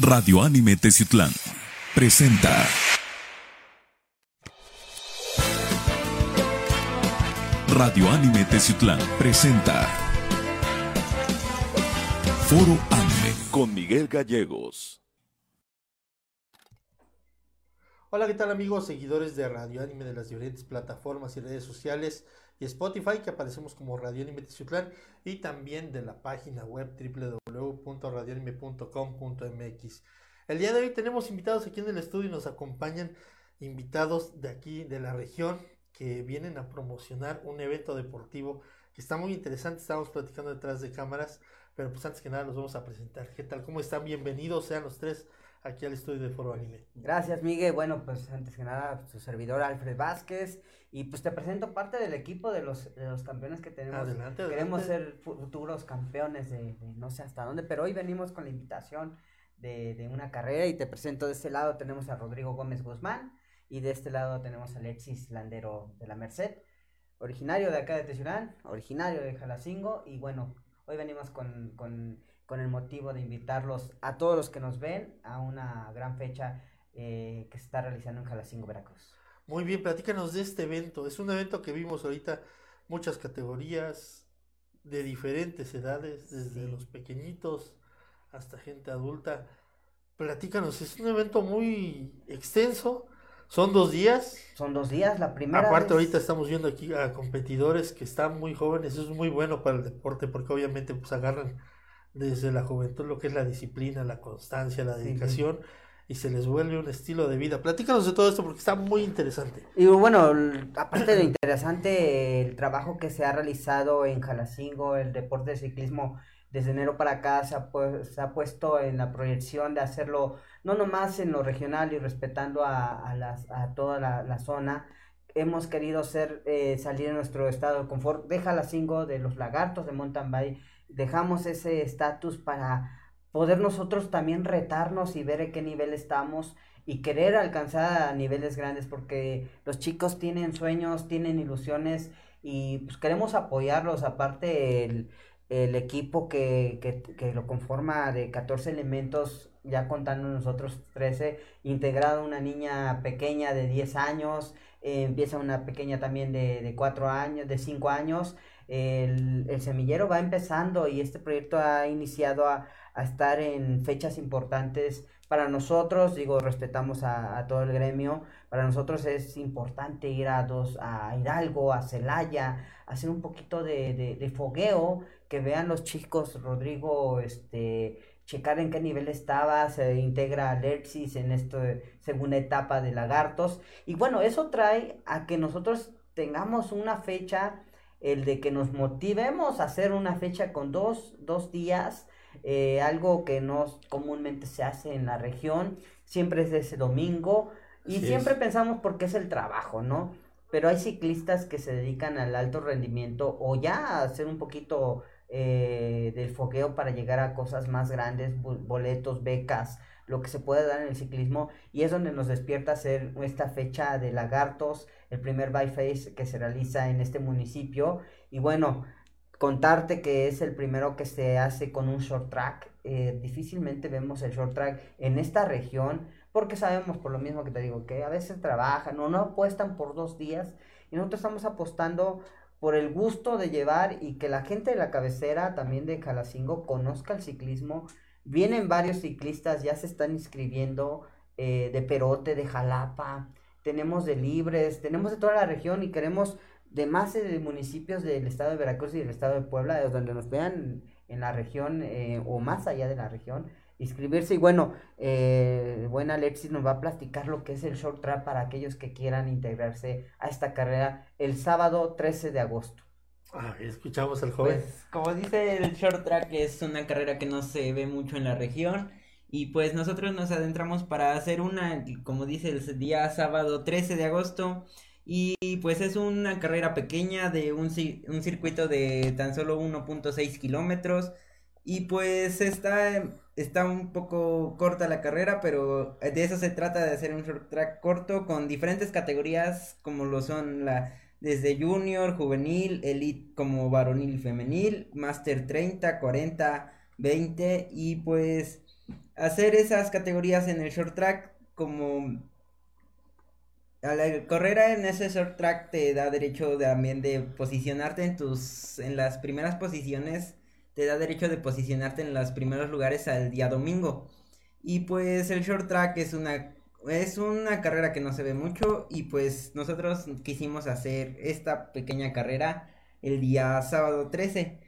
Radio Anime Teziutlán presenta Radio Anime Teziutlán presenta Foro Anime con Miguel Gallegos. Hola, ¿qué tal amigos, seguidores de Radio Anime de las diferentes plataformas y redes sociales y Spotify, que aparecemos como Radio Anime Teziutlán, y también de la página web www.radioanime.com.mx. El día de hoy tenemos invitados aquí en el estudio y nos acompañan invitados de aquí, de la región, que vienen a promocionar un evento deportivo que está muy interesante. Estamos platicando detrás de cámaras, pero pues antes que nada los vamos a presentar. ¿Qué tal? ¿Cómo están? Bienvenidos sean los tres aquí al estudio de Foro Anime. Gracias, Miguel. Bueno, pues antes que nada, su servidor Alfred Vázquez, y pues te presento parte del equipo de los campeones que tenemos. Adelante, queremos ser futuros campeones de no sé hasta dónde, pero hoy venimos con la invitación de una carrera, y te presento: de este lado tenemos a Rodrigo Gómez Guzmán, y de este lado tenemos a Alexis Landero de la Merced, originario de acá de Teziutlán, originario de Jalacingo, y bueno, hoy venimos con el motivo de invitarlos a todos los que nos ven a una gran fecha que se está realizando en Jalacingo, Veracruz. Muy bien, platícanos de este evento. Es un evento que vimos ahorita, muchas categorías de diferentes edades, desde los pequeñitos hasta gente adulta. Platícanos, es un evento muy extenso. Son dos días, la primera aparte vez. Ahorita estamos viendo aquí a competidores que están muy jóvenes. Eso es muy bueno para el deporte, porque obviamente pues agarran desde la juventud lo que es la disciplina, la constancia, la dedicación, y se les vuelve un estilo de vida. Platícanos de todo esto porque está muy interesante. Y bueno, aparte de interesante, el trabajo que se ha realizado en Jalacingo, el deporte de ciclismo desde enero para acá se ha puesto en la proyección de hacerlo no nomás en lo regional y respetando a toda la zona. Hemos querido salir de nuestro estado de confort, de Jalacingo, de los Lagartos, de Mountain Bike. Dejamos ese estatus para poder nosotros también retarnos y ver en qué nivel estamos y querer alcanzar a niveles grandes, porque los chicos tienen sueños, tienen ilusiones, y pues queremos apoyarlos. Aparte, el equipo que lo conforma de 14 elementos, ya contando nosotros 13, integrado una niña pequeña de 10 años, empieza una pequeña también de 4 años, de 5 años. El semillero va empezando, y este proyecto ha iniciado a estar en fechas importantes para nosotros. Digo, respetamos a todo el gremio. Para nosotros es importante ir a Hidalgo, a Celaya, hacer un poquito de fogueo, que vean los chicos, Rodrigo, checar en qué nivel estaba. Se integra Lerpsis en esta segunda etapa de Lagartos, y bueno, eso trae a que nosotros tengamos una fecha, el de que nos motivemos a hacer una fecha con dos días, algo que no comúnmente se hace en la región. Siempre es ese domingo, y así siempre es. Pensamos porque es el trabajo, ¿no? Pero hay ciclistas que se dedican al alto rendimiento, o ya a hacer un poquito del fogueo para llegar a cosas más grandes, boletos, becas, lo que se puede dar en el ciclismo, y es donde nos despierta hacer esta fecha de Lagartos, el primer Bike Face que se realiza en este municipio. Y bueno, contarte que es el primero que se hace con un short track. Difícilmente vemos el short track en esta región, porque sabemos, por lo mismo que te digo, que a veces trabajan o no apuestan por dos días, y nosotros estamos apostando por el gusto de llevar, y que la gente de la cabecera también de Jalacingo conozca el ciclismo. Vienen varios ciclistas, ya se están inscribiendo, de Perote, de Jalapa, tenemos de Libres, tenemos de toda la región, y queremos de más de municipios del estado de Veracruz y del estado de Puebla, donde nos vean en la región, o más allá de la región, inscribirse. Y bueno, buena Alexis nos va a platicar lo que es el short track para aquellos que quieran integrarse a esta carrera el sábado 13 de agosto. Ah, escuchamos al joven. Pues, como dice, el short track es una carrera que no se ve mucho en la región, y pues nosotros nos adentramos para hacer una, como dice, el día sábado 13 de agosto, y pues es una carrera pequeña de un circuito de tan solo 1.6 kilómetros, y pues está un poco corta la carrera, pero de eso se trata, de hacer un short track corto con diferentes categorías, como lo son desde junior, juvenil, elite como varonil y femenil, master 30, 40, 20, y pues hacer esas categorías en el short track, como al correr en ese short track te da derecho también de posicionarte en las primeras posiciones, te da derecho de posicionarte en los primeros lugares al día domingo. Y pues el short track es una carrera que no se ve mucho, y pues nosotros quisimos hacer esta pequeña carrera el día sábado 13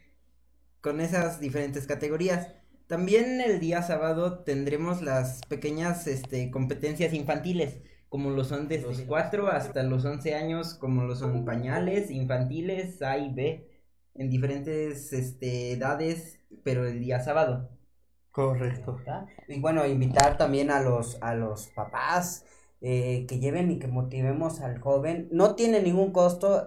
con esas diferentes categorías. También el día sábado tendremos las pequeñas competencias infantiles, como lo son desde los 4 hasta los 11 años, como lo son pañales infantiles A y B, en diferentes edades, pero el día sábado. Correcto. Y bueno, invitar también a los papás que lleven y que motivemos al joven. No tiene ningún costo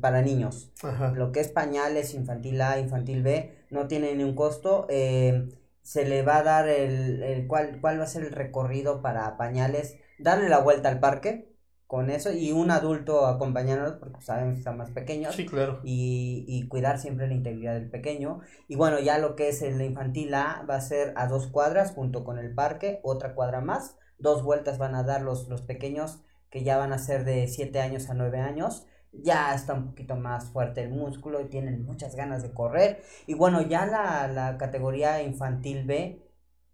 para niños. Ajá. Lo que es pañales, infantil A, infantil B, no tiene ningún costo. Se le va a dar cuál va a ser el recorrido para pañales, darle la vuelta al parque con eso, y un adulto acompañándolos, porque saben que están más pequeños. Sí, claro. Y cuidar siempre la integridad del pequeño. Y bueno, ya lo que es el infantil A va a ser a 2 cuadras junto con el parque, otra cuadra más, 2 vueltas van a dar los pequeños, que ya van a ser de 7 años a 9 años. Ya está un poquito más fuerte el músculo y tienen muchas ganas de correr. Y bueno, ya la categoría infantil B,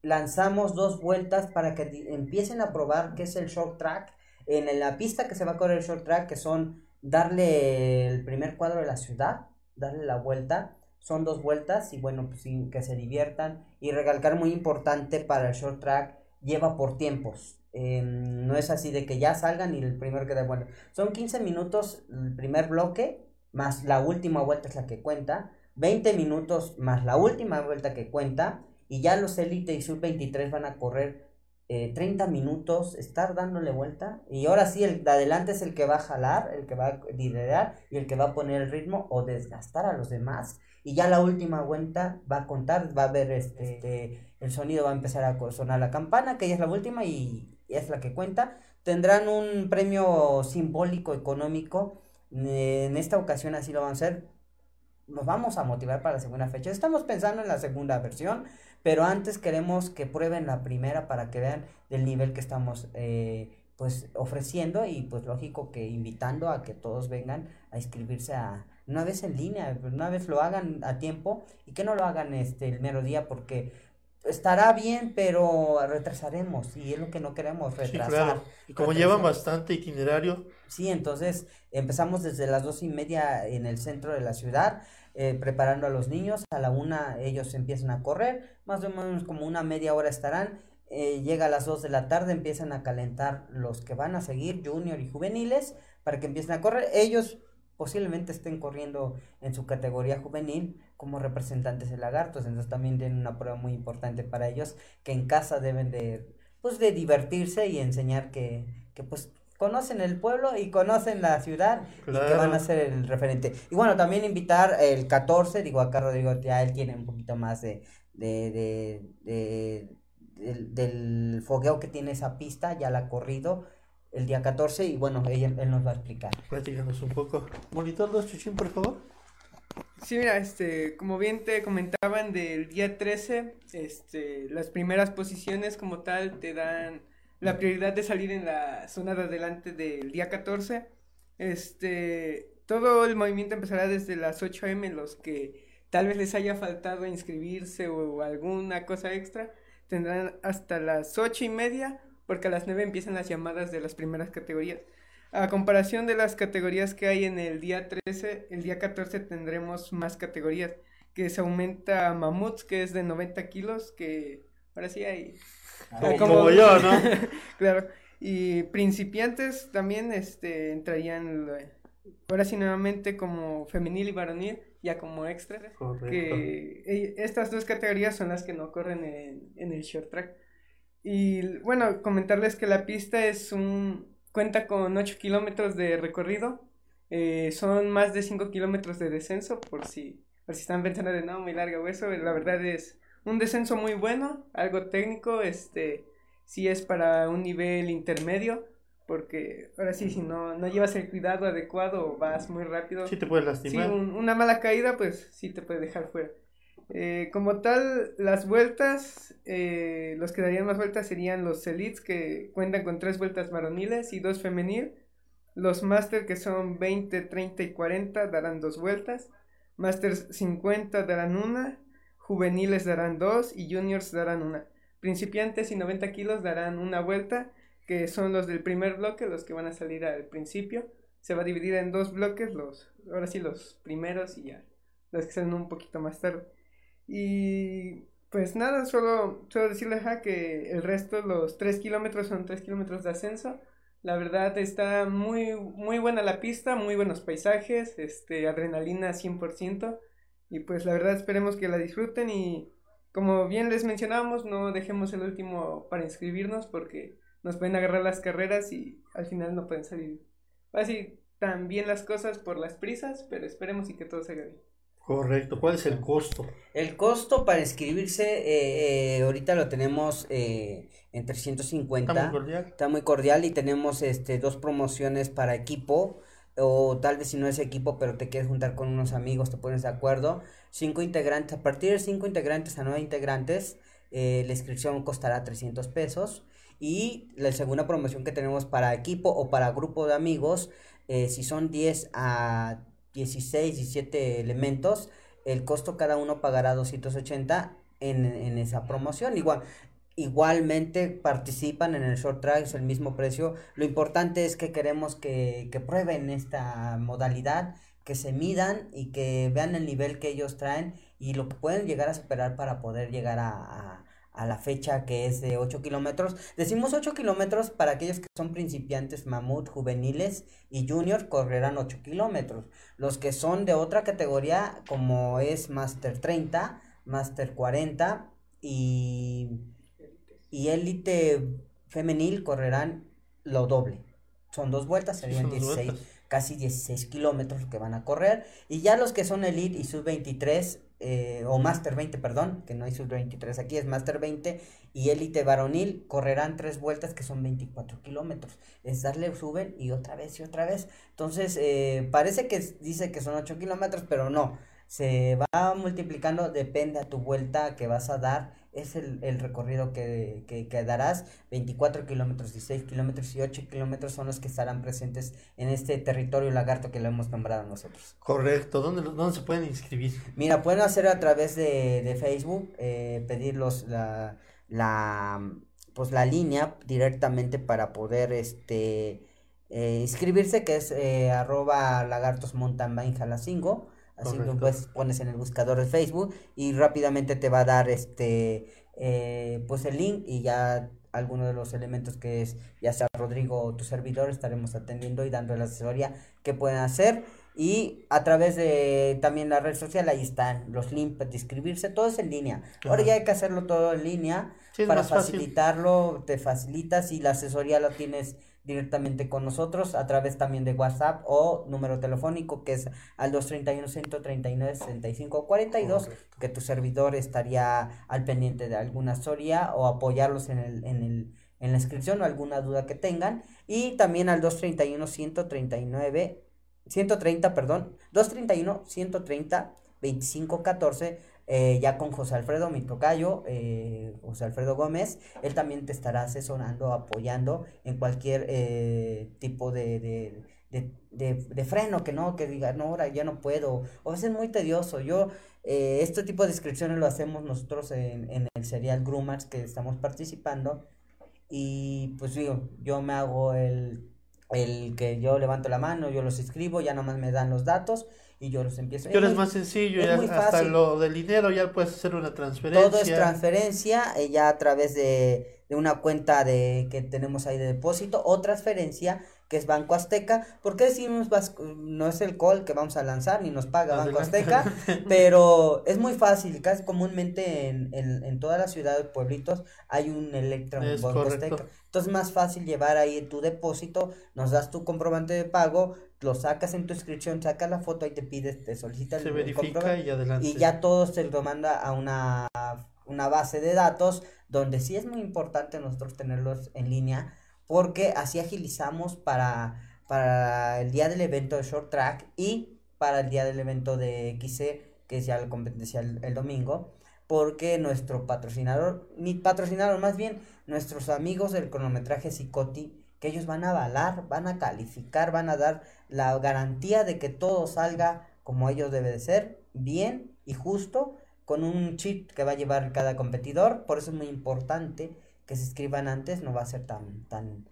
lanzamos 2 vueltas para que empiecen a probar qué es el short track en la pista que se va a correr el short track, que son darle el primer cuadro de la ciudad, darle la vuelta, son 2 vueltas. Y bueno, pues que se diviertan, y recalcar muy importante para el short track, lleva por tiempos. No es así de que ya salgan y el primero que da vuelta, son 15 minutos el primer bloque, más la última vuelta es la que cuenta, 20 minutos más la última vuelta que cuenta. Y ya los élite y sub-23 van a correr 30 minutos, estar dándole vuelta. Y ahora sí, el de adelante es el que va a jalar, el que va a liderar y el que va a poner el ritmo o desgastar a los demás. Y ya la última vuelta va a contar, va a haber el sonido, va a empezar a sonar la campana, que ya es la última y es la que cuenta. Tendrán un premio simbólico económico. En esta ocasión así lo van a hacer. Nos vamos a motivar para la segunda fecha. Estamos pensando en la segunda versión, pero antes queremos que prueben la primera para que vean del nivel que estamos pues ofreciendo, y pues lógico que invitando a que todos vengan a inscribirse a una vez en línea, una vez lo hagan a tiempo, y que no lo hagan el mero día, porque estará bien, pero retrasaremos, y es lo que no queremos, retrasar. Sí, claro. Y como llevan bastante itinerario. Sí, entonces empezamos desde las 2:30 en el centro de la ciudad, preparando a los niños. A la 1:00 ellos empiezan a correr, más o menos como una media hora estarán. Llega a las 2:00 de la tarde, empiezan a calentar los que van a seguir, junior y juveniles, para que empiecen a correr. Ellos posiblemente estén corriendo en su categoría juvenil como representantes de Lagartos, entonces también tienen una prueba muy importante para ellos, que en casa deben de divertirse y enseñar que pues conocen el pueblo y conocen la ciudad. Claro. Y que van a ser el referente. Y bueno, también invitar el 14, digo, acá Rodrigo ya él tiene un poquito más del fogueo que tiene esa pista, ya la ha corrido el día 14, y bueno, él nos va a explicar. Platícanos un poco. Monitor 2, Chuchín, por favor. Sí, mira, como bien te comentaban, del día 13, las primeras posiciones como tal te dan la prioridad de salir en la zona de adelante del día 14. Todo el movimiento empezará desde las 8 a.m. los que tal vez les haya faltado inscribirse o alguna cosa extra, tendrán hasta las 8:30, porque a las 9 empiezan las llamadas de las primeras categorías. A comparación de las categorías que hay en el día 13, el día 14 tendremos más categorías, que se aumenta a mamuts, que es de 90 kilos, que ahora sí hay... Como yo, ¿no? Claro, y principiantes también entrarían, ahora sí nuevamente como femenil y varonil, ya como extra. Correcto. Que estas dos categorías son las que no corren en el short track. Y bueno, comentarles que la pista cuenta con 8 kilómetros de recorrido, son más de 5 kilómetros de descenso, por si están pensando de no, muy larga o eso. La verdad es un descenso muy bueno, algo técnico, sí es para un nivel intermedio, porque ahora sí, si no llevas el cuidado adecuado o vas muy rápido, sí te puedes lastimar. Sí, una mala caída, pues sí te puede dejar fuera. Como tal, las vueltas, los que darían más vueltas serían los elites, que cuentan con 3 vueltas varoniles y 2 femenil. Los Masters, que son 20, 30 y 40, darán 2 vueltas. Masters 50 darán 1, juveniles darán 2 y juniors darán 1. Principiantes y 90 kilos darán 1 vuelta, que son los del primer bloque, los que van a salir al principio. Se va a dividir en 2 bloques, los primeros y ya los que salen un poquito más tarde. Y pues nada, solo decirles que el resto, los 3 kilómetros, son 3 kilómetros de ascenso. La verdad está muy, muy buena la pista, muy buenos paisajes, adrenalina 100%. Y pues la verdad esperemos que la disfruten y, como bien les mencionábamos, no dejemos el último para inscribirnos porque nos pueden agarrar las carreras y al final no pueden salir así tan bien las cosas por las prisas, pero esperemos y que todo salga bien. Correcto. ¿Cuál es el costo? El costo para inscribirse ahorita lo tenemos en 350. Está muy cordial. Está muy cordial y tenemos 2 promociones para equipo, o tal vez si no es equipo pero te quieres juntar con unos amigos, te pones de acuerdo. 5 integrantes, a partir de 5 integrantes a 9 integrantes, la inscripción costará $300. Y la segunda promoción que tenemos para equipo o para grupo de amigos, si son 10 a 16, 17 elementos, el costo cada uno pagará $280 en esa promoción. Igualmente participan en el short track, es el mismo precio. Lo importante es que queremos que prueben esta modalidad, que se midan y que vean el nivel que ellos traen y lo que pueden llegar a superar para poder llegar a la fecha, que es de 8 kilómetros. Decimos 8 kilómetros para aquellos que son principiantes, mamut, juveniles y juniors correrán 8 kilómetros. Los que son de otra categoría, como es Master 30, Master 40 y élite femenil, correrán lo doble. Son 2 vueltas, serían 16, vueltas. Casi 16 kilómetros que van a correr. Y ya los que son elite y sub-23, o Master 20, perdón, que no hay sub-23 aquí, es Master 20 y élite varonil, correrán 3 vueltas que son 24 kilómetros. Es darle, suben y otra vez y otra vez. Entonces parece que dice que son 8 kilómetros, pero no, se va multiplicando, depende a tu vuelta que vas a dar, es el recorrido que darás. 24 kilómetros, 16 kilómetros y 8 kilómetros son los que estarán presentes en este territorio lagarto que lo hemos nombrado nosotros. Correcto. ¿Dónde se pueden inscribir? Mira, pueden hacer a través de Facebook, pedir la línea directamente para poder inscribirse, que es @lagartosmountainbike Jalacingo. Así que pues pones en el buscador de Facebook y rápidamente te va a dar el link, y ya alguno de los elementos, que es ya sea Rodrigo o tu servidor, estaremos atendiendo y dando la asesoría que pueden hacer. Y a través de también la red social, ahí están los links para inscribirse, todo es en línea. Claro. Ahora ya hay que hacerlo todo en línea, sí, para facilitarlo, fácil. Te facilitas y la asesoría la tienes directamente con nosotros a través también de WhatsApp o número telefónico, que es al 231-139-6542. Correcto. Que tu servidor estaría al pendiente de alguna asesoría o apoyarlos en la inscripción o alguna duda que tengan. Y también al 231-130-2514, ya con José Alfredo, mi tocayo, José Alfredo Gómez. Él también te estará asesorando, apoyando en cualquier tipo de freno, que no, que diga, no, ahora ya no puedo, o a veces es muy tedioso. Este tipo de inscripciones lo hacemos nosotros en el Serial Grumax, que estamos participando, y pues digo, yo me hago el que yo levanto la mano, yo los escribo, ya nomás me dan los datos y yo los empiezo. Pero es más sencillo, es ya hasta fácil. Lo del dinero ya puedes hacer una transferencia. Todo es transferencia, ya a través de una cuenta que tenemos ahí de depósito o transferencia, que es Banco Azteca. ¿Por qué decimos no es el call que vamos a lanzar, ni nos paga Banco Azteca? Pero es muy fácil, casi comúnmente en todas las ciudades, pueblitos, hay un Electra, un Banco Azteca. Entonces es más fácil llevar ahí tu depósito, nos das tu comprobante de pago, lo sacas en tu inscripción, sacas la foto y te solicita el verifica y adelante. Y ya todo se lo manda a una base de datos, donde sí es muy importante nosotros tenerlos en línea, porque así agilizamos para el día del evento de Short Track y para el día del evento de XC, que es ya la competencia el domingo, porque nuestro patrocinador, nuestros amigos del cronometraje Zycotti, que ellos van a avalar, van a calificar, van a dar la garantía de que todo salga como ellos debe de ser, bien y justo, con un chip que va a llevar cada competidor. Por eso es muy importante que se inscriban antes, no va a ser tan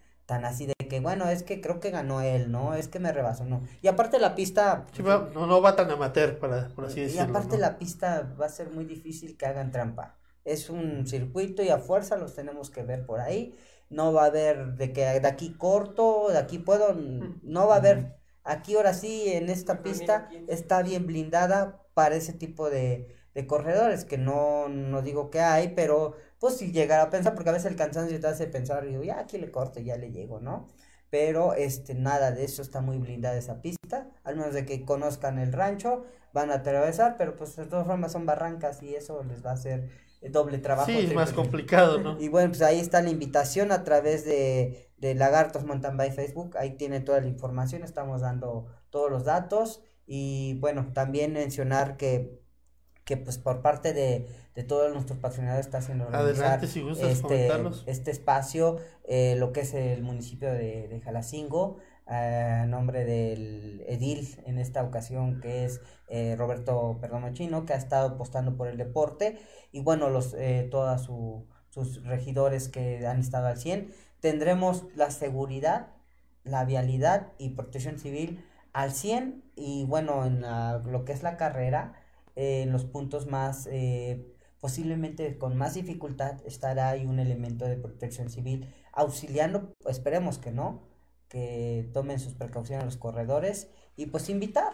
así de que, bueno, es que creo que ganó él, ¿no? Es que me rebasó, ¿no? Y aparte la pista... Sí, no va tan amateur, por así decirlo. Y aparte, ¿no?, la pista va a ser muy difícil que hagan trampa. Es un circuito y a fuerza los tenemos que ver por ahí. No va a haber de que de aquí corto, de aquí puedo, no va a haber. Aquí ahora sí, en esta pista está bien blindada para ese tipo de corredores, que no digo que hay, pero pues si llegar a pensar, porque a veces el cansancio te hace pensar, digo, ya aquí le corto, ya le llego, ¿no? Pero nada de eso, está muy blindada esa pista, al menos de que conozcan el rancho, van a atravesar, pero pues de todas formas son barrancas y eso les va a hacer doble trabajo. Sí, es más complicado, ¿no? Y bueno, pues ahí está la invitación a través de Lagartos Mountain Bike Facebook, ahí tiene toda la información, estamos dando todos los datos. Y bueno, también mencionar que pues por parte de todos nuestros patrocinadores está haciendo organizar. Adelante, si gustas comentarlos. Este espacio, lo que es el municipio de Jalacingo, a nombre del edil en esta ocasión, que es Roberto Perdomo Chino, que ha estado apostando por el deporte, y bueno, todos sus regidores que han estado al 100. Tendremos la seguridad, la vialidad y protección civil al 100, y bueno, en lo que es la carrera, en los puntos más... posiblemente con más dificultad estará ahí un elemento de protección civil auxiliando, esperemos que no, que tomen sus precauciones los corredores, y pues invitar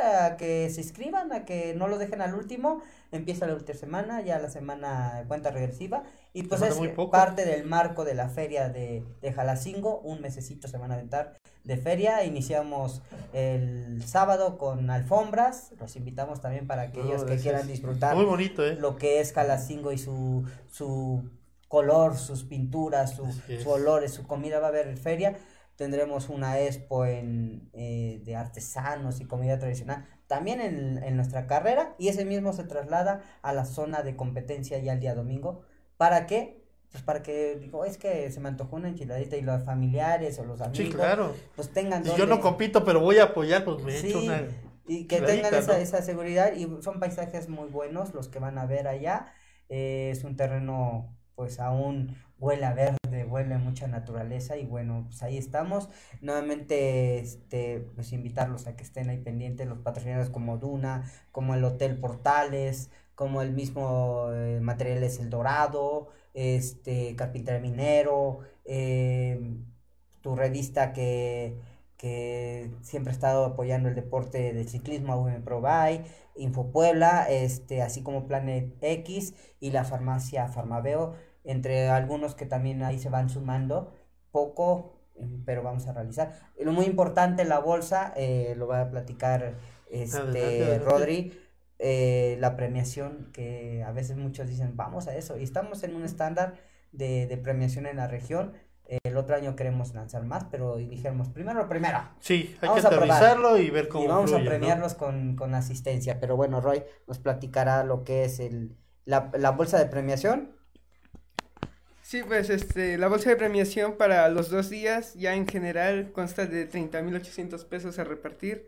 a que se inscriban, a que no lo dejen al último. Empieza la última semana, ya la semana cuenta regresiva, y pues es parte del marco de la feria de Jalacingo. Un mesecito se van a aventar de feria. Iniciamos el sábado con alfombras, los invitamos también para aquellos que quieran disfrutar muy bonito, lo que es Jalacingo y su color, sus pinturas, sus olores, su comida. Va a haber feria. Tendremos una expo de artesanos y comida tradicional también en nuestra carrera, y ese mismo se traslada a la zona de competencia ya el día domingo. ¿Para qué? Pues para que, digo, es que se me antojó una enchiladita y los familiares o los amigos, sí, claro, pues tengan... Si yo no compito, pero voy a apoyar, pues me echo una... Y que tengan esa seguridad, y son paisajes muy buenos los que van a ver allá. Es un terreno, pues aún huele a verde, huele a mucha naturaleza, y bueno, pues ahí estamos. Nuevamente, pues invitarlos a que estén ahí pendientes, los patrocinadores como Duna, como el Hotel Portales, como el mismo materiales El Dorado, Carpintero Minero, tu revista que siempre ha estado apoyando el deporte del ciclismo, AVM Pro Bay, Infopuebla, así como Planet X y la farmacia Farmaveo, entre algunos que también ahí se van sumando poco, pero vamos a realizar. Lo muy importante, la bolsa, lo va a platicar adelante. Rodri, la premiación, que a veces muchos dicen, vamos a eso, y estamos en un estándar de premiación en la región. El otro año queremos lanzar más, pero dijimos, primero. Sí, hay vamos que aterrizarlo y ver cómo. Y vamos a premiarlos, ¿no?, con asistencia. Pero bueno, Roy nos platicará lo que es la bolsa de premiación. Sí, pues la bolsa de premiación para los 2 días ya en general consta de 30,800 pesos a repartir.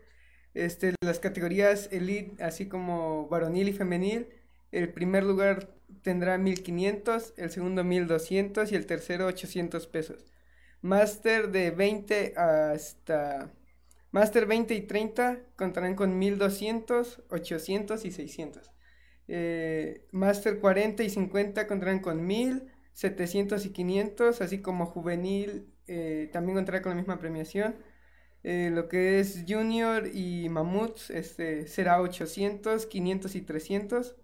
Las categorías elite, así como varonil y femenil. El primer lugar tendrá 1,500, el segundo 1,200 y el tercero 800 pesos. Máster de 20 y 30 contarán con 1,200, 800 y 600. Máster 40 y 50 contarán con 1,000, 700 y 500, así como juvenil también contará con la misma premiación. Lo que es junior y mamuts será 800, 500 y 300.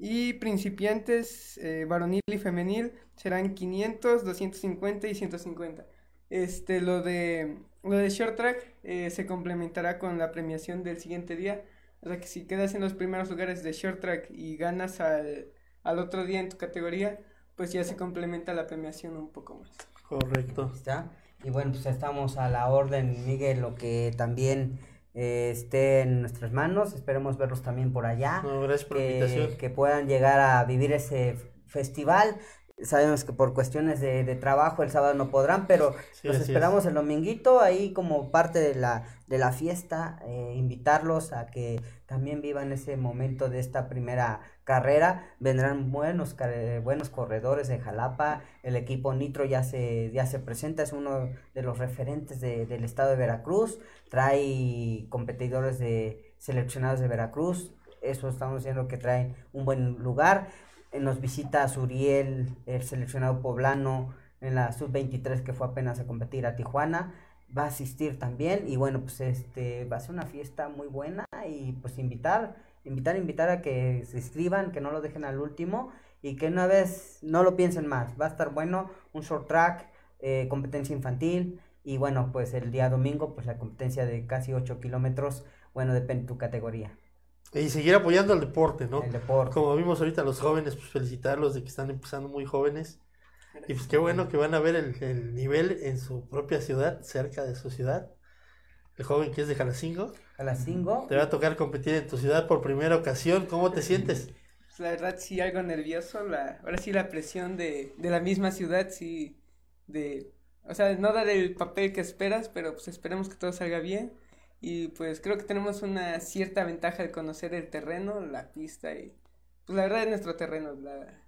Y principiantes, varonil y femenil, serán 500, 250 y 150. Lo de short track se complementará con la premiación del siguiente día. O sea que si quedas en los primeros lugares de short track y ganas al otro día en tu categoría, pues ya se complementa la premiación un poco más. Correcto. ¿Está? Y bueno, pues estamos a la orden, Miguel, lo que también... esté en nuestras manos. Esperemos verlos también por allá. No, gracias por la invitación. Que puedan llegar a vivir ese festival. Sabemos que por cuestiones de trabajo el sábado no podrán, pero sí, los esperamos el dominguito ahí como parte de la fiesta, invitarlos a que también vivan ese momento de esta primera carrera. Vendrán buenos corredores de Jalapa, el equipo Nitro ya se presenta, es uno de los referentes del estado de Veracruz, trae competidores de seleccionados de Veracruz, eso estamos diciendo que traen un buen lugar. Nos visita Suriel, el seleccionado poblano en la sub-23 que fue apenas a competir a Tijuana, va a asistir también y bueno, pues va a ser una fiesta muy buena y pues invitar a que se inscriban, que no lo dejen al último y que una vez no lo piensen más, va a estar bueno, un short track, competencia infantil y bueno, pues el día domingo pues la competencia de casi 8 kilómetros, bueno, depende de tu categoría. Y seguir apoyando al deporte, ¿no? El deporte. Como vimos ahorita los jóvenes, pues felicitarlos de que están empezando muy jóvenes. Y pues qué bueno que van a ver el nivel en su propia ciudad, cerca de su ciudad. El joven que es de Jalacingo. Jalacingo. Te va a tocar competir en tu ciudad por primera ocasión. ¿Cómo te sientes? Pues la verdad sí algo nervioso. Ahora sí la presión de la misma ciudad, sí. O sea, no dar el papel que esperas, pero pues esperemos que todo salga bien. Y pues creo que tenemos una cierta ventaja de conocer el terreno, la pista y pues la verdad es nuestro terreno,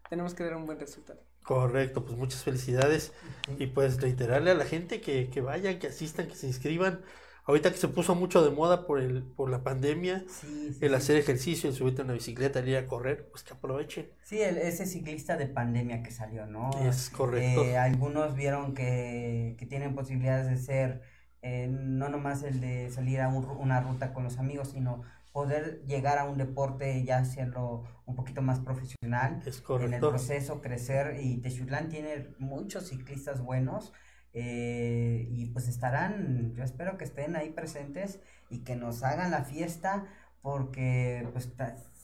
tenemos que dar un buen resultado. Correcto, pues muchas felicidades y pues reiterarle a la gente que vayan, que asistan, que se inscriban. Ahorita que se puso mucho de moda por la pandemia, sí, hacer ejercicio, el subirte a una bicicleta, el ir a correr, pues que aprovechen. Sí, ese ciclista de pandemia que salió, ¿no? Es correcto. Algunos vieron que tienen posibilidades de ser... no nomás el de salir a una ruta con los amigos, sino poder llegar a un deporte y ya hacerlo un poquito más profesional. Es correcto. En el proceso crecer y Teziutlán tiene muchos ciclistas buenos y pues estarán, yo espero que estén ahí presentes y que nos hagan la fiesta porque pues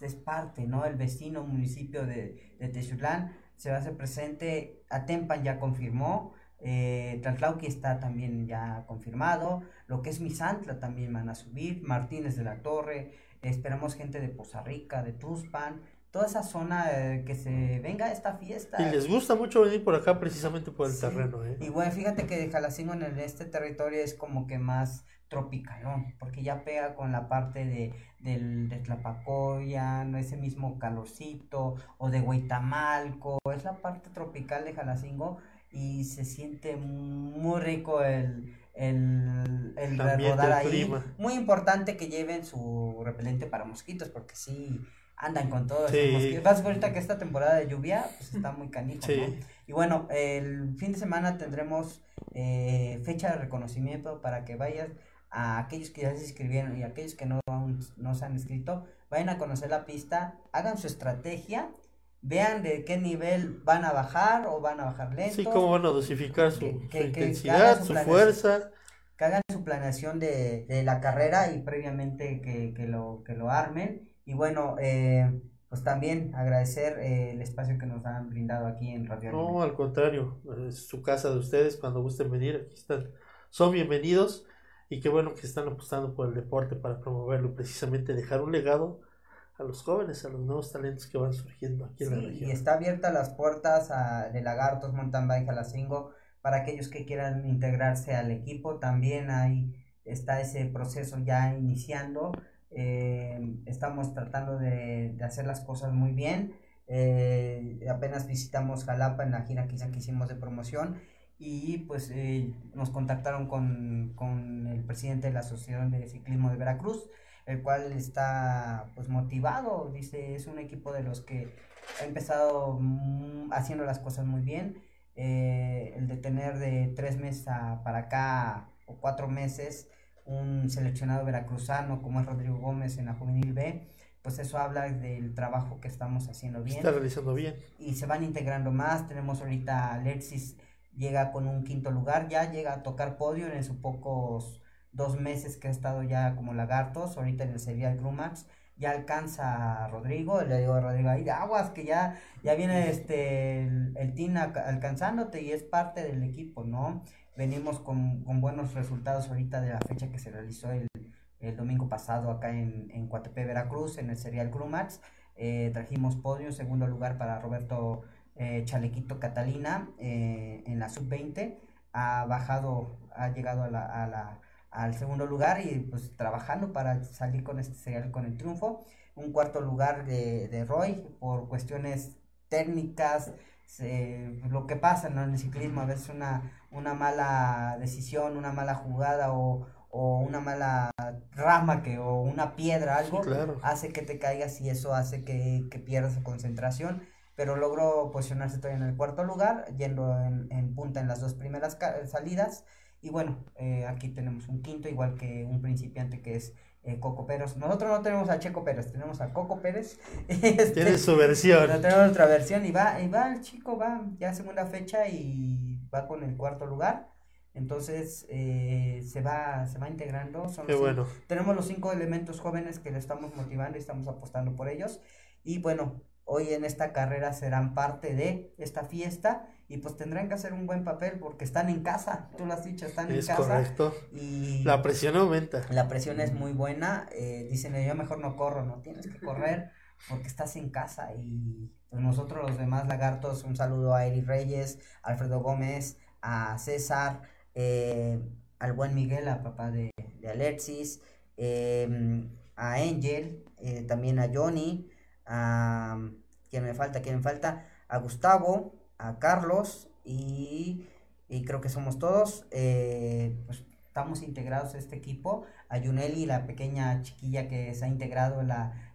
es parte, ¿no? El vecino municipio de Teziutlán se va a hacer presente. Atempan ya confirmó. Tlatlauqui está también ya confirmado, lo que es Misantla también van a subir, Martínez de la Torre, esperamos gente de Poza Rica, de Tuxpan, toda esa zona que se venga a esta fiesta. Y les gusta mucho venir por acá precisamente por el terreno. Y bueno, fíjate que Jalacingo en este territorio es como que más tropicalón, porque ya pega con la parte de Tlapacoya, ¿no? Ese mismo calorcito, o de Huitamalco, es la parte tropical de Jalacingo. Y se siente muy rico el rodar ahí. Clima. Muy importante que lleven su repelente para mosquitos, porque sí andan con todo. Sí. Mosquitos. Vas ahorita que esta temporada de lluvia pues está muy canijo, sí. ¿No? Y bueno, el fin de semana tendremos fecha de reconocimiento para que vayas a aquellos que ya se inscribieron y a aquellos que no se han inscrito, vayan a conocer la pista, hagan su estrategia. Vean de qué nivel van a bajar o van a bajar lento. Sí, cómo van a dosificar su intensidad, su fuerza. Que hagan su planeación de la carrera y previamente que lo armen. Y bueno, pues también agradecer el espacio que nos han brindado aquí en Radio Anime. No, al contrario, es su casa de ustedes, cuando gusten venir, aquí están. Son bienvenidos y qué bueno que están apostando por el deporte para promoverlo, precisamente dejar un legado a los jóvenes, a los nuevos talentos que van surgiendo aquí en la región. Y está abierta las puertas de Lagartos, Mountain Bike, Jalacingo, para aquellos que quieran integrarse al equipo. También ahí está ese proceso ya iniciando. Estamos tratando de hacer las cosas muy bien. Apenas visitamos Jalapa en la gira que hicimos de promoción y pues nos contactaron con el presidente de la Asociación de Ciclismo de Veracruz, el cual está pues motivado, dice, es un equipo de los que ha empezado haciendo las cosas muy bien, el de tener de 3 meses para acá o 4 meses un seleccionado veracruzano como es Rodrigo Gómez en la Juvenil B, pues eso habla del trabajo que estamos haciendo bien. Está realizando bien. Y se van integrando más, tenemos ahorita a Lerpsis, llega con un 5º lugar, ya llega a tocar podio en sus pocos 2 meses que ha estado ya como Lagartos, ahorita en el Serial Grumax, ya alcanza a Rodrigo, le digo a Rodrigo, ahí de aguas, que ya viene el team alcanzándote y es parte del equipo, ¿no? Venimos con buenos resultados ahorita de la fecha que se realizó el el domingo pasado acá en Coatepec, Veracruz, en el Serial Grumax. Trajimos podio, segundo lugar para Roberto Chalequito Catalina en la sub-20. Ha llegado al segundo lugar y pues trabajando para salir con este serial con el triunfo. Un cuarto lugar de Roy por cuestiones técnicas, lo que pasa, ¿no?, en el ciclismo, a veces una mala decisión, una mala jugada o una mala rama o una piedra, algo, sí, claro, hace que te caigas y eso hace que pierdas concentración, pero logró posicionarse todavía en el cuarto lugar, yendo en punta en las dos primeras salidas. Y bueno, aquí tenemos un quinto, igual que un principiante que es Coco Pérez. Nosotros no tenemos a Checo Pérez, tenemos a Coco Pérez. Tiene su versión. No tenemos otra versión y va el chico, va ya segunda fecha y va con el cuarto lugar. Entonces se va integrando. Qué bueno. Tenemos los 5 elementos jóvenes que lo estamos motivando y estamos apostando por ellos. Y bueno, hoy en esta carrera serán parte de esta fiesta y pues tendrán que hacer un buen papel porque están en casa, tú lo has dicho, están en casa. Es correcto, y la presión aumenta. La presión es muy buena, dicen, yo mejor no corro, no tienes que correr porque estás en casa. Y pues nosotros los demás lagartos, un saludo a Eri Reyes, Alfredo Gómez, a César, al buen Miguel, a papá de Alexis, a Angel, también a Johnny, a ¿quién me falta? A Gustavo, a Carlos y creo que somos todos, pues estamos integrados a este equipo, a Yuneli, la pequeña chiquilla que se ha integrado,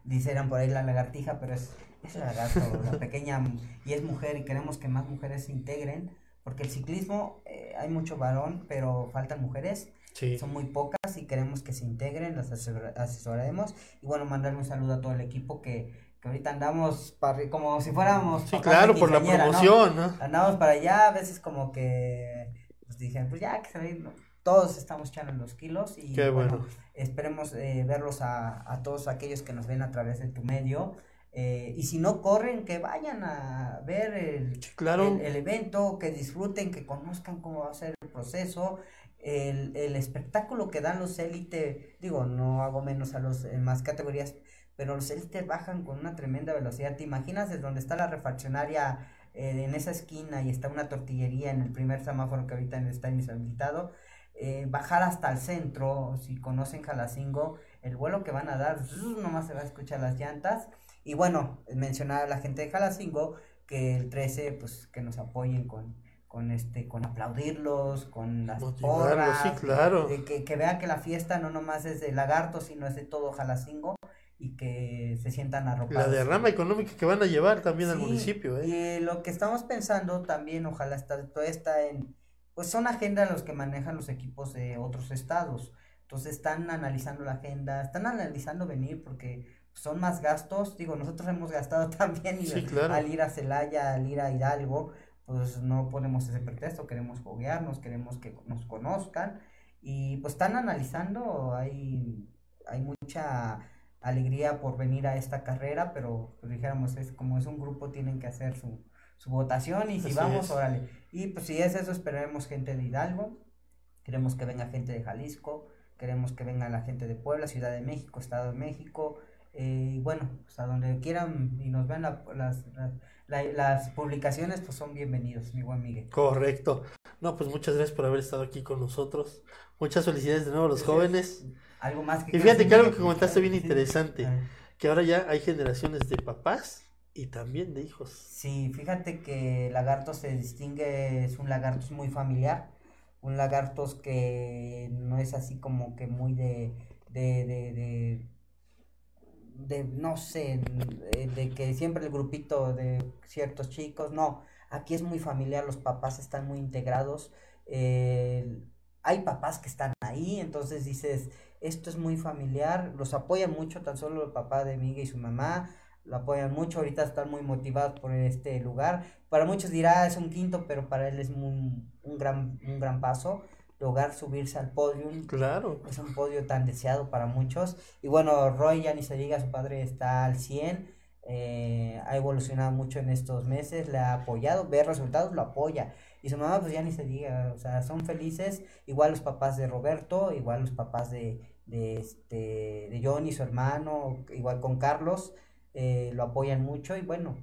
dijeran por ahí la lagartija, pero es lagarto, la pequeña, y es mujer, y queremos que más mujeres se integren, porque el ciclismo hay mucho varón, pero faltan mujeres. Sí. Son muy pocas y queremos que se integren, las asesoraremos. Y bueno, mandarle un saludo a todo el equipo que ahorita andamos como si fuéramos... Sí, claro, por la promoción, ¿no? Andamos para allá, a veces como que nos dicen, pues ya, que se ven, ¿no? Todos estamos echando los kilos y bueno, esperemos verlos a todos aquellos que nos ven a través de tu medio. Y si no corren, que vayan a ver el evento, que disfruten, que conozcan cómo va a ser el proceso... El espectáculo que dan los élite, digo, no hago menos a los en más categorías, pero los élite bajan con una tremenda velocidad. ¿Te imaginas desde donde está la refaccionaria en esa esquina y está una tortillería en el primer semáforo que ahorita está inhabilitado? Bajar hasta el centro, si conocen Jalacingo, el vuelo que van a dar, nomás se va a escuchar las llantas. Y bueno, mencionar a la gente de Jalacingo que el 13, pues que nos apoyen con aplaudirlos, con las porras, sí, claro, que vean que la fiesta no nomás es de Lagarto, sino es de todo Jalacingo, y que se sientan arropados. La derrama económica que van a llevar también, sí, al municipio. Y lo que estamos pensando también, ojalá todo está en, pues son agendas los que manejan los equipos de otros estados, entonces están analizando la agenda, están analizando venir, porque son más gastos, digo, nosotros hemos gastado también, sí, claro, al ir a Celaya, al ir a Hidalgo, pues no ponemos ese pretexto, queremos foguearnos, queremos que nos conozcan, y pues están analizando, hay mucha alegría por venir a esta carrera, pero pues, dijéramos, es como es un grupo, tienen que hacer su votación, y si así vamos, es, órale, y pues si es eso, esperaremos gente de Hidalgo, queremos que venga gente de Jalisco, queremos que venga la gente de Puebla, Ciudad de México, Estado de México, y bueno, pues a donde quieran y nos vean las publicaciones, pues son bienvenidos, mi buen Miguel. Correcto. No, pues muchas gracias por haber estado aquí con nosotros. Muchas felicidades de nuevo a los jóvenes. Algo más que... Y fíjate que algo que comentaste bien interesante, que ahora ya hay generaciones de papás y también de hijos. Sí, fíjate que Lagartos se distingue, es un Lagartos muy familiar, un Lagartos que no es así como que muy de no sé, de que siempre el grupito de ciertos chicos, no, aquí es muy familiar, los papás están muy integrados, hay papás que están ahí, entonces dices, esto es muy familiar, los apoyan mucho, tan solo el papá de Miguel y su mamá, lo apoyan mucho, ahorita están muy motivados por este lugar, para muchos dirá es un quinto, pero para él es un gran paso, lograr subirse al podio, claro, es un podio tan deseado para muchos. Y bueno, Roy, ya ni se diga, su padre está al 100, ha evolucionado mucho en estos meses, le ha apoyado, ve resultados, lo apoya, y su mamá pues ya ni se diga, o sea, son felices, igual los papás de Roberto, igual los papás de John y su hermano, igual con Carlos, lo apoyan mucho y bueno,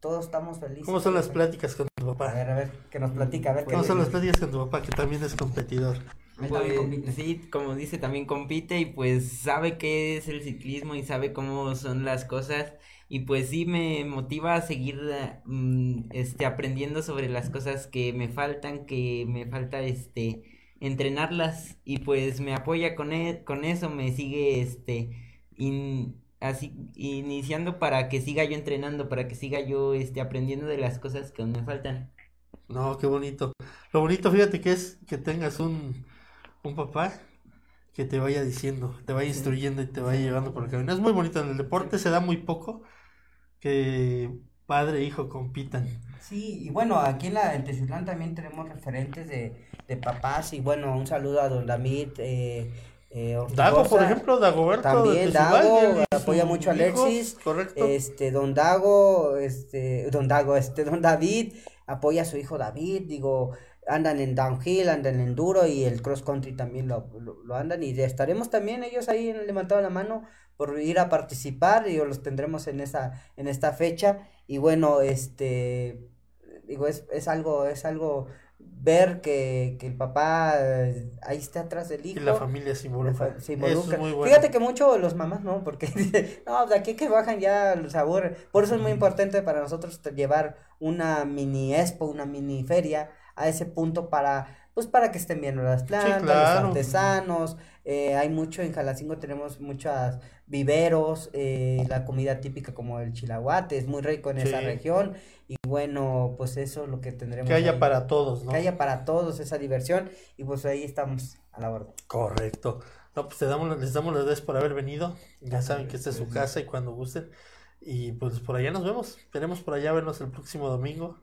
todos estamos felices. ¿Cómo son las pláticas con tu papá? A ver, que nos platica, a ver. ¿Cómo son las pláticas con tu papá, que también es competidor? Pues, sí, como dice, también compite y pues sabe qué es el ciclismo y sabe cómo son las cosas y pues sí me motiva a seguir aprendiendo sobre las cosas que me faltan, que me falta entrenarlas y pues me apoya con eso, me sigue iniciando para que siga yo entrenando, para que siga yo aprendiendo de las cosas que aún me faltan. No, qué bonito. Lo bonito, fíjate, que es que tengas un papá que te vaya diciendo, te vaya instruyendo y te vaya llevando por el camino. Es muy bonito, en el deporte se da muy poco que padre e hijo compitan. Sí, y bueno, aquí en Teziutlán también tenemos referentes de papás y bueno, un saludo a don David Ortigosa. Dago, por ejemplo, Dagoberto también, Dago apoya mucho a Alexis, hijos, correcto. Don David apoya a su hijo David, digo, andan en downhill, andan en enduro y el cross country también lo andan y estaremos también ellos ahí en el levantado la mano por ir a participar y los tendremos en esta fecha y bueno, digo, es algo ver que el papá ahí está atrás del hijo. Y la familia se involucra. Eso es muy bueno. Fíjate que mucho los mamás no, porque dicen, no, de aquí que bajan ya los aburren. Por eso es muy importante para nosotros llevar una mini expo, una mini feria a ese punto para que estén viendo las plantas, sí, claro. Los artesanos, hay mucho, en Jalacingo tenemos muchos viveros, la comida típica como el chilahuate, es muy rico en esa región, y bueno, pues eso es lo que tendremos. Que haya ahí, para todos, ¿no? Que haya para todos esa diversión, y pues ahí estamos a la orden. Correcto. No, pues les damos las gracias por haber venido, ya saben que esta es su casa y cuando gusten, y pues por allá nos vemos, esperemos por allá vernos el próximo domingo,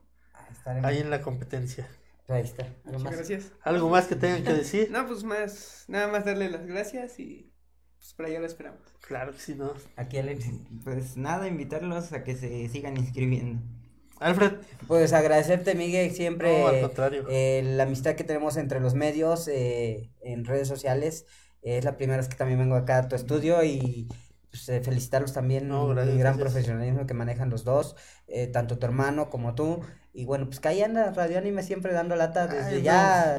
ahí en la competencia. Ahí está. Muchas gracias. ¿Algo más que tengan que decir? No, pues más, nada más darle las gracias y pues para allá lo esperamos. Claro que sí, ¿no? Aquí Alexis, pues nada, invitarlos a que se sigan inscribiendo. Alfred. Pues agradecerte, Miguel, siempre. No, al contrario. La amistad que tenemos entre los medios, en redes sociales, es la primera vez que también vengo acá a tu estudio y pues, felicitarlos también, ¿no? El gran profesionalismo que manejan los dos, tanto tu hermano como tú. Y bueno, pues que ahí anda Radio Anime siempre dando lata desde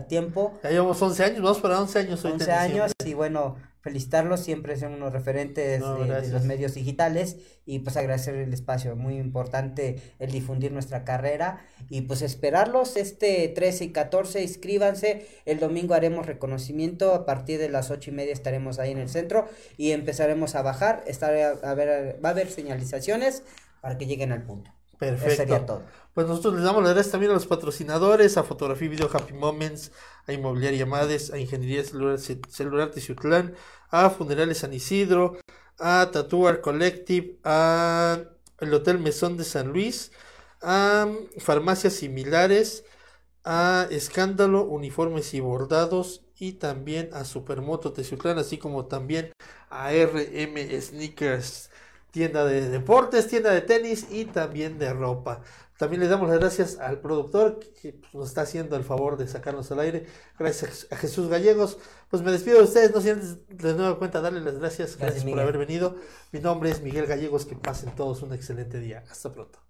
tiempo. Ya llevamos 11 años, vamos para 11 años. 11 años y bueno, felicitarlos, siempre son unos referentes de los medios digitales y pues agradecer el espacio, muy importante el difundir nuestra carrera y pues esperarlos 13 y 14, inscríbanse, el domingo haremos reconocimiento, a partir de las 8:30 estaremos ahí en el centro y empezaremos a bajar, va a haber señalizaciones para que lleguen al punto. Perfecto. Eso sería todo. Pues nosotros les damos las gracias también a los patrocinadores, a Fotografía y Video Happy Moments, a Inmobiliaria Amades, a Ingeniería Celular Teziutlán, a Funerales San Isidro, a Tatuar Collective, a el Hotel Mesón de San Luis, a Farmacias Similares, a Escándalo, Uniformes y Bordados y también a Supermoto Teziutlán, así como también a RM Sneakers. Tienda de deportes, tienda de tenis y también de ropa. También le damos las gracias al productor que nos está haciendo el favor de sacarnos al aire. Gracias a Jesús Gallegos. Pues me despido de ustedes, no sin de nueva cuenta darle las gracias por haber venido. Mi nombre es Miguel Gallegos, que pasen todos un excelente día. Hasta pronto.